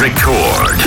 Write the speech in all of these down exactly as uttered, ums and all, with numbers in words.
Рекорд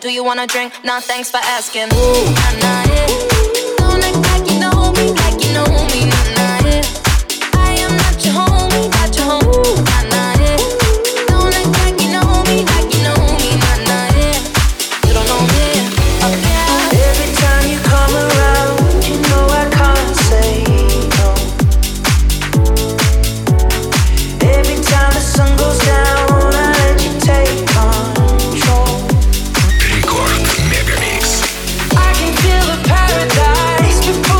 Do you wanna drink? Nah, thanks for asking. Ooh, nah, nah, yeah. Ooh. Don't act like you know me, like you know me, nah, nah, yeah. I am not your homie, not your homie. Ooh, nah, nah, yeah. Ooh. Don't act like you know me, like you know me, nah, nah, yeah. You don't know me, okay. Every time you come around, you know I can't say no. Every time the sun goes down, I let you take on. Record Mega Mix. I can feel the paradise before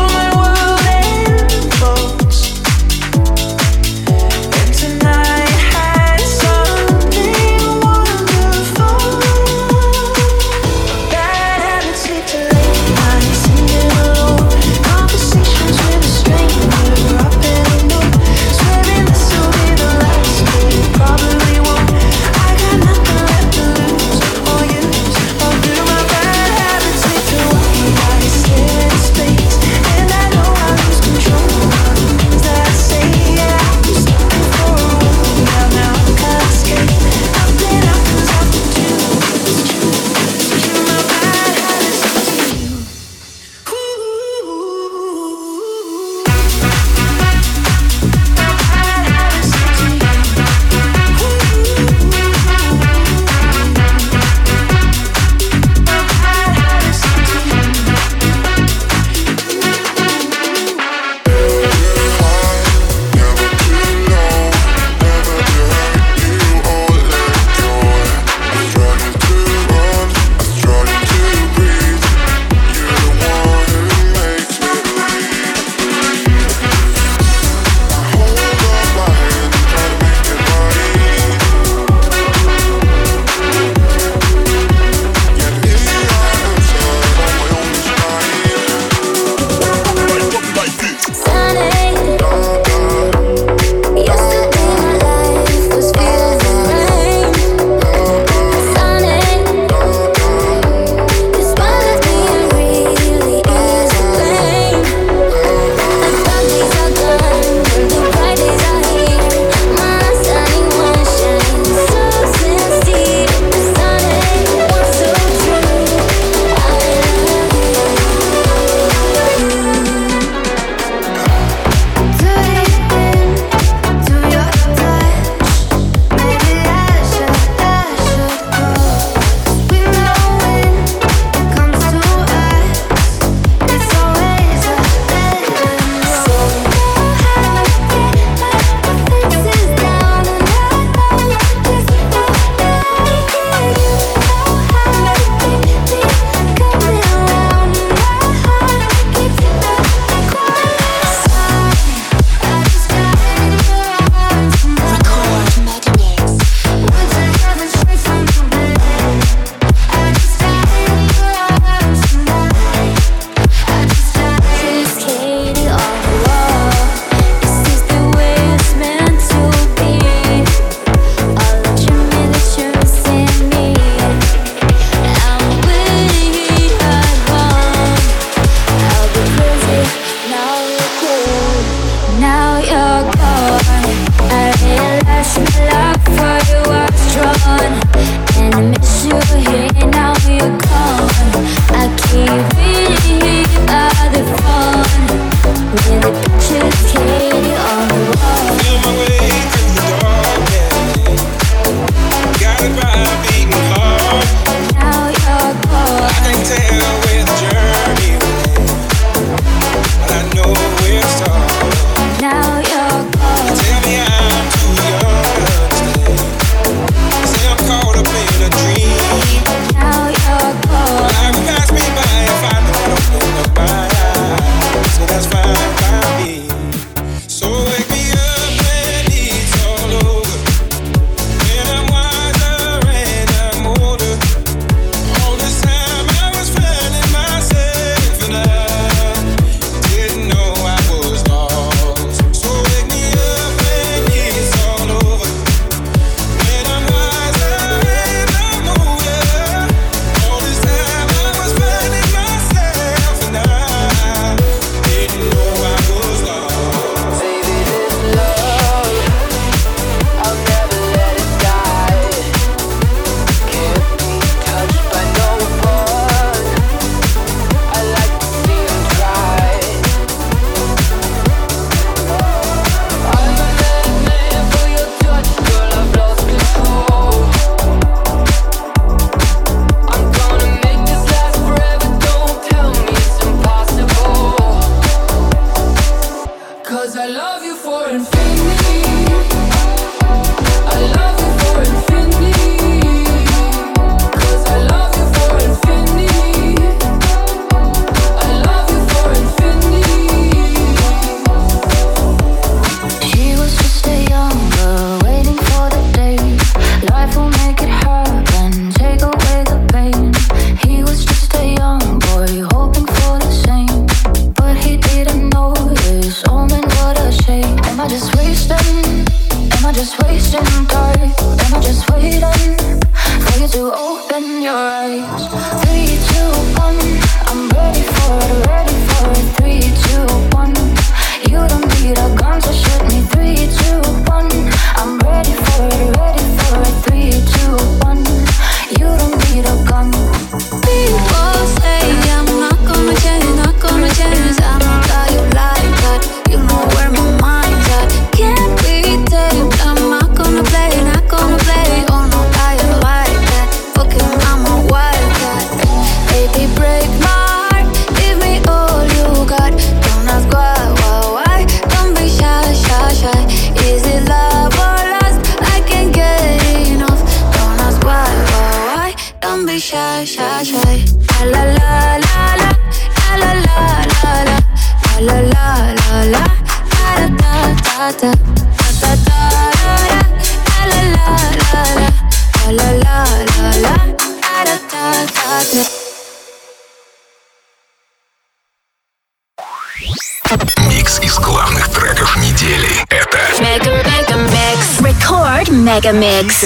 Микс из главных треков недели. Это Мегамикс. Рекорд Мегамикс.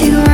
You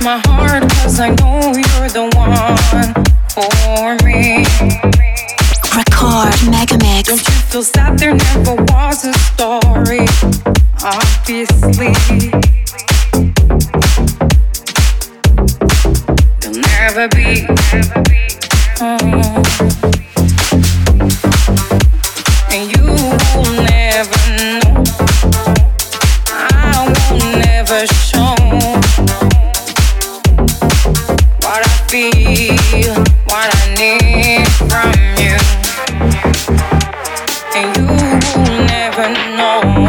Bless my heart, cause I know you're the one for me. Record Megamix. Don't you feel sad? There never was a story, obviously. There'll never be, never be, oh. And you will never know. I will never show what I feel, what I need from you. And you will never know.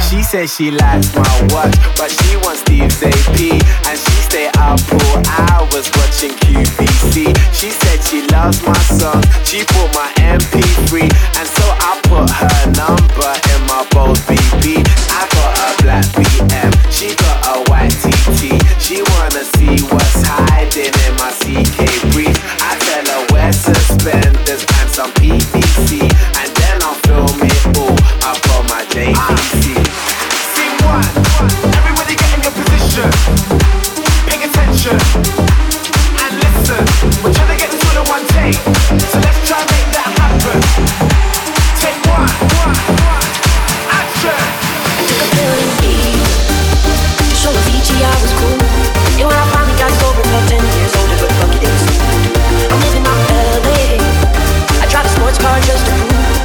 She says she likes my watch, but she wants Steve's A P. And she stay up all hours watching Q V C. She said she loves my song, she bought my M P three. And so I put her number in my bold B B. I got a black B M, she got a white T T. She wanna see what's hiding in my C K brief. I tell her wear suspenders and some P V C. And then I'll film it all up on my J V C. Scene one, everybody get in your position. Pay attention and listen. We're trying to get this all in one take, so let's try and make that happen. Take one, one, one. Action. Took a pill in E. Showed V G I was cool. And when I finally got sober, felt ten years older, but fuck it, it was. I'm living my L A. I drive a sports car just to prove.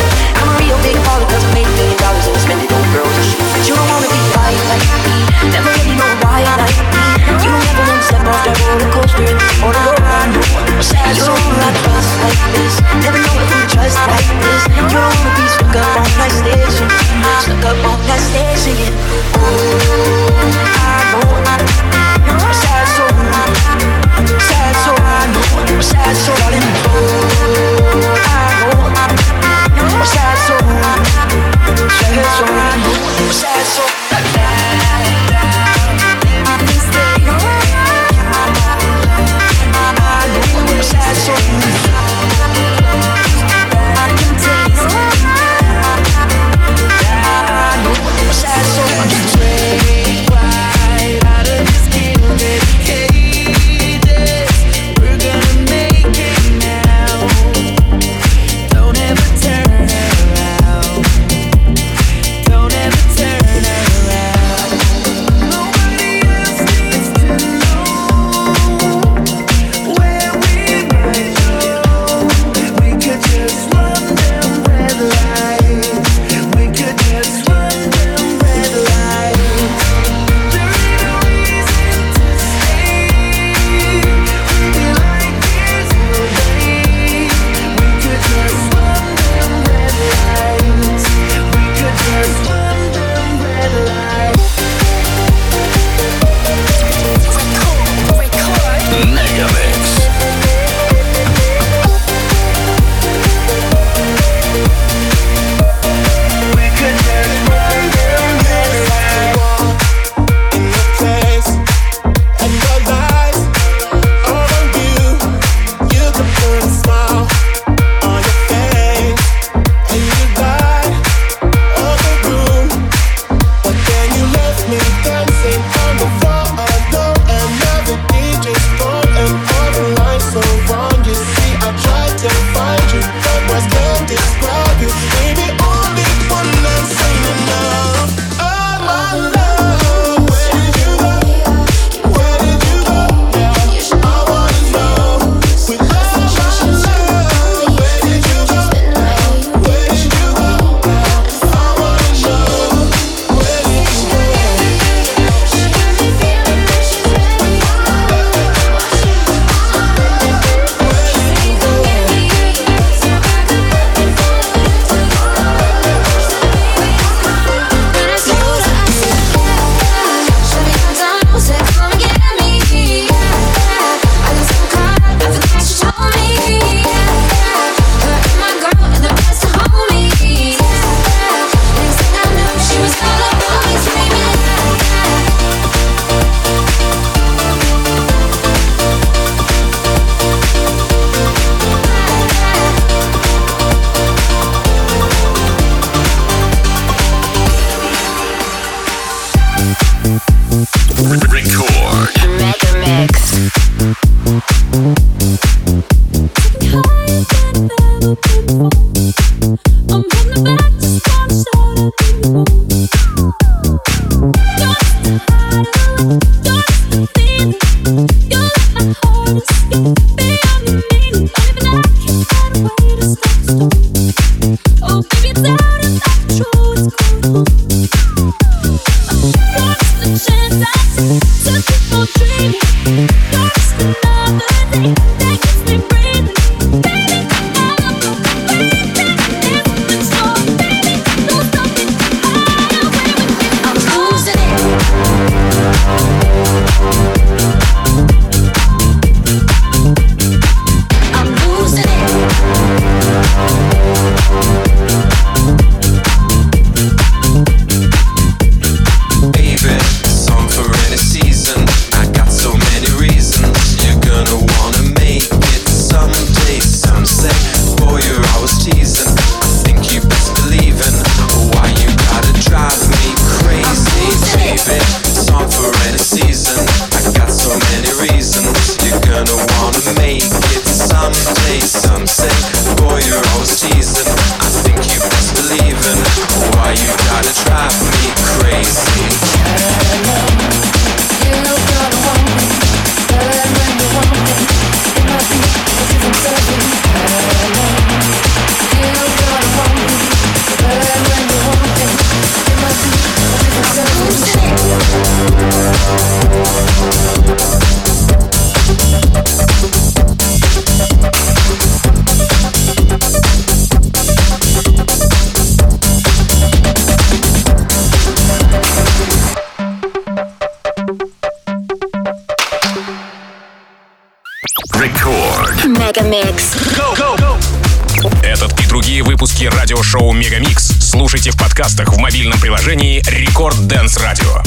Этот и другие выпуски радиошоу Мегамикс слушайте в подкастах в мобильном приложении Record Dance Radio.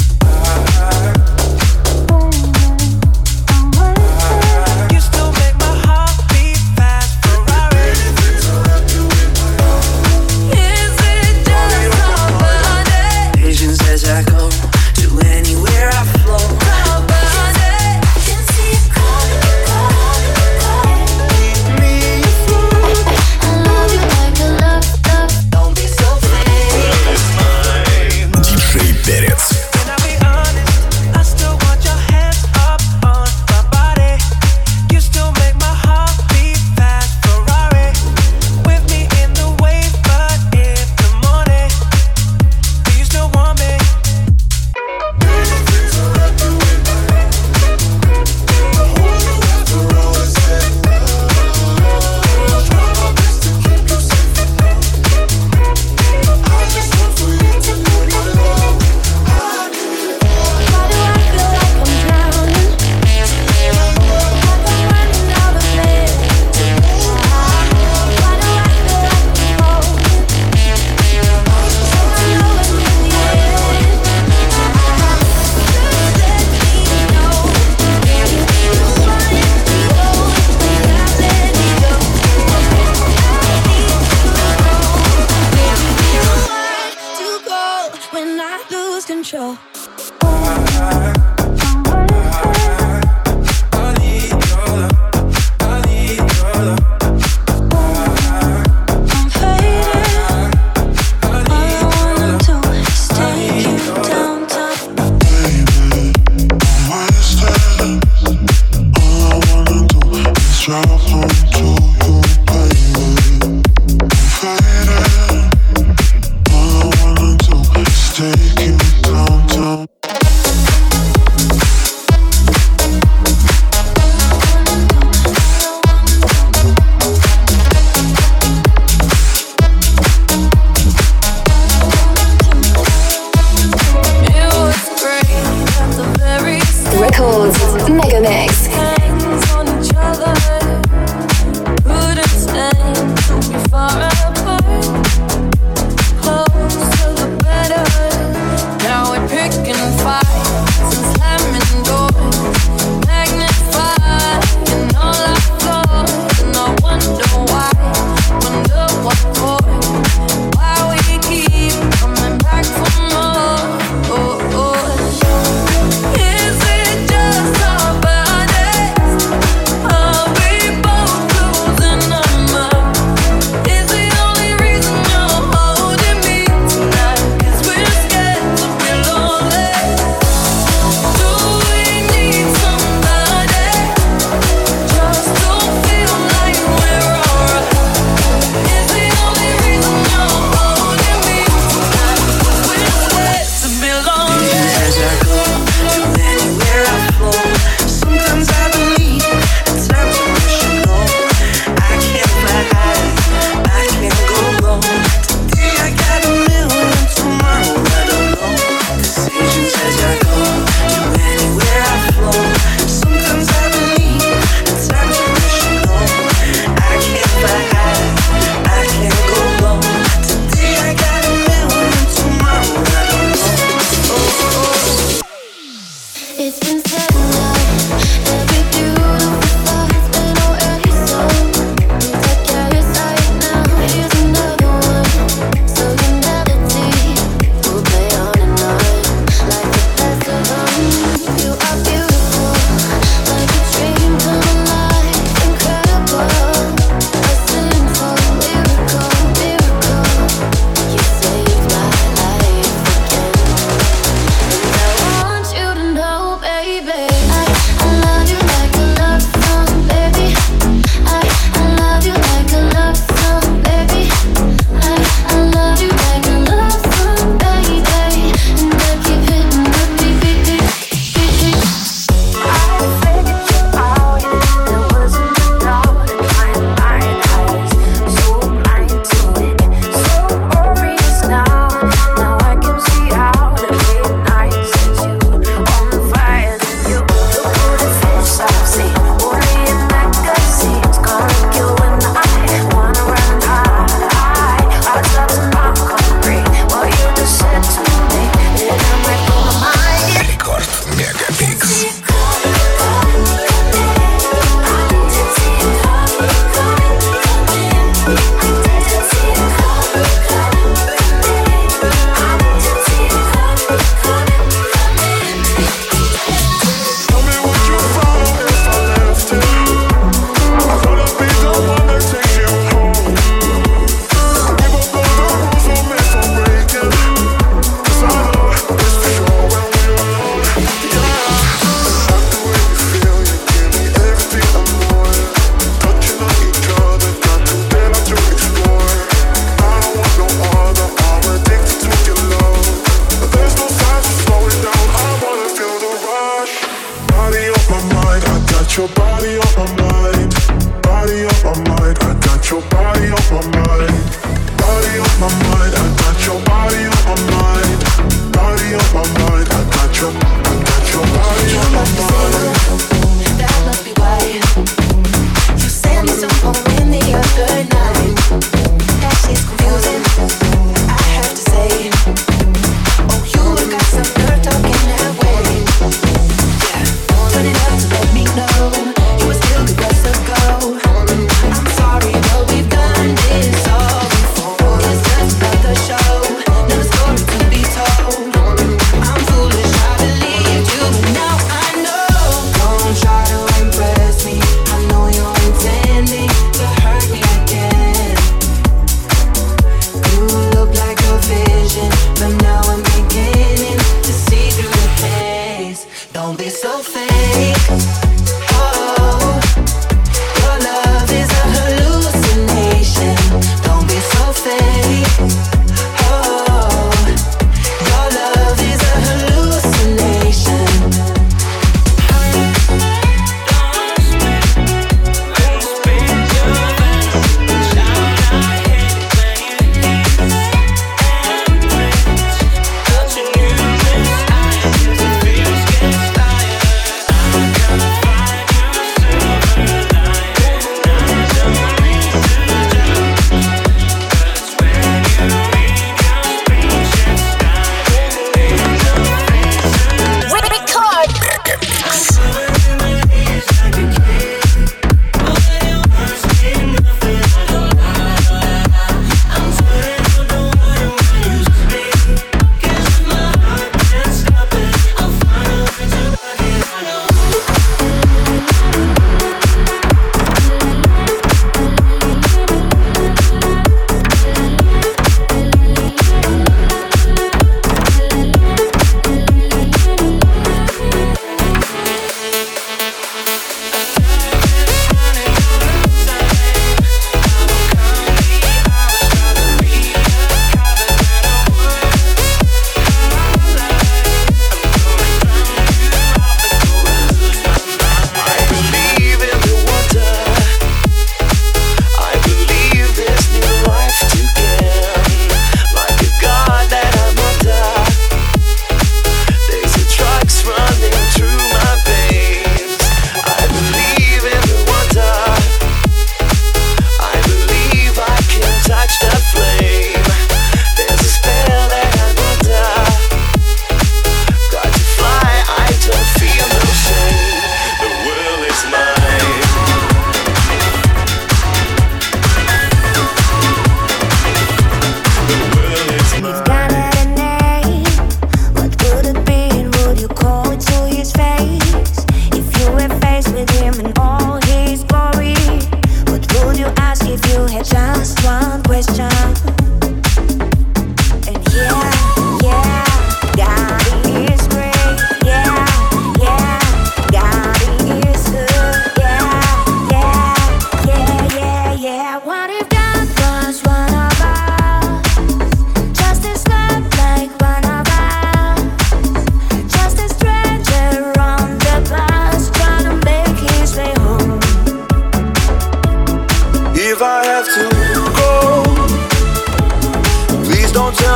Take you down, down.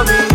love me.